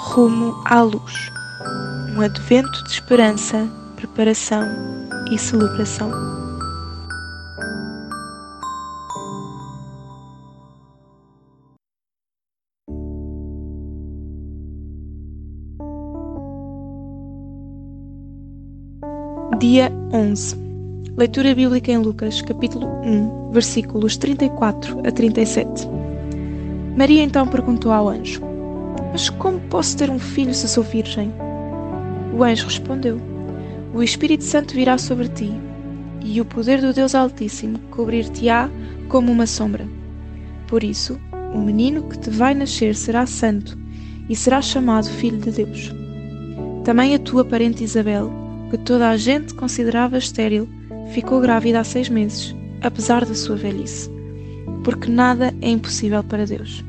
Rumo à luz, um advento de esperança, preparação e celebração. Dia 11. Leitura bíblica em Lucas, capítulo 1, versículos 34 a 37. Maria então perguntou ao anjo: "Mas como posso ter um filho se sou virgem?" O anjo respondeu: "O Espírito Santo virá sobre ti, e o poder do Deus Altíssimo cobrir-te-á como uma sombra. Por isso, o menino que te vai nascer será santo, e será chamado Filho de Deus. Também a tua parente Isabel, que toda a gente considerava estéril, ficou grávida há 6 meses, apesar da sua velhice, porque nada é impossível para Deus."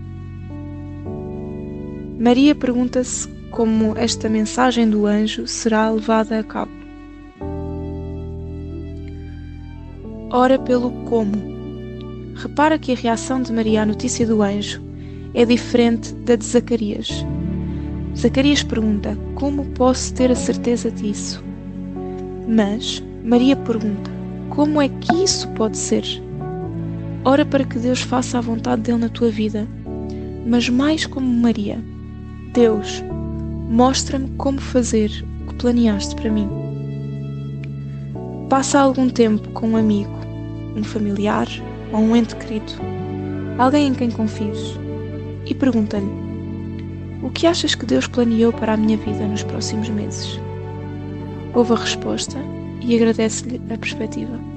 Maria pergunta-se como esta mensagem do anjo será levada a cabo. Ora pelo como. Repara que a reação de Maria à notícia do anjo é diferente da de Zacarias. Zacarias pergunta: "Como posso ter a certeza disso?" Mas Maria pergunta: "Como é que isso pode ser?" Ora para que Deus faça a vontade dele na tua vida, mas mais como Maria: "Deus, mostra-me como fazer o que planeaste para mim." Passa algum tempo com um amigo, um familiar ou um ente querido, alguém em quem confies, e pergunta-lhe: "O que achas que Deus planeou para a minha vida nos próximos meses?" Ouve a resposta e agradece-lhe a perspectiva.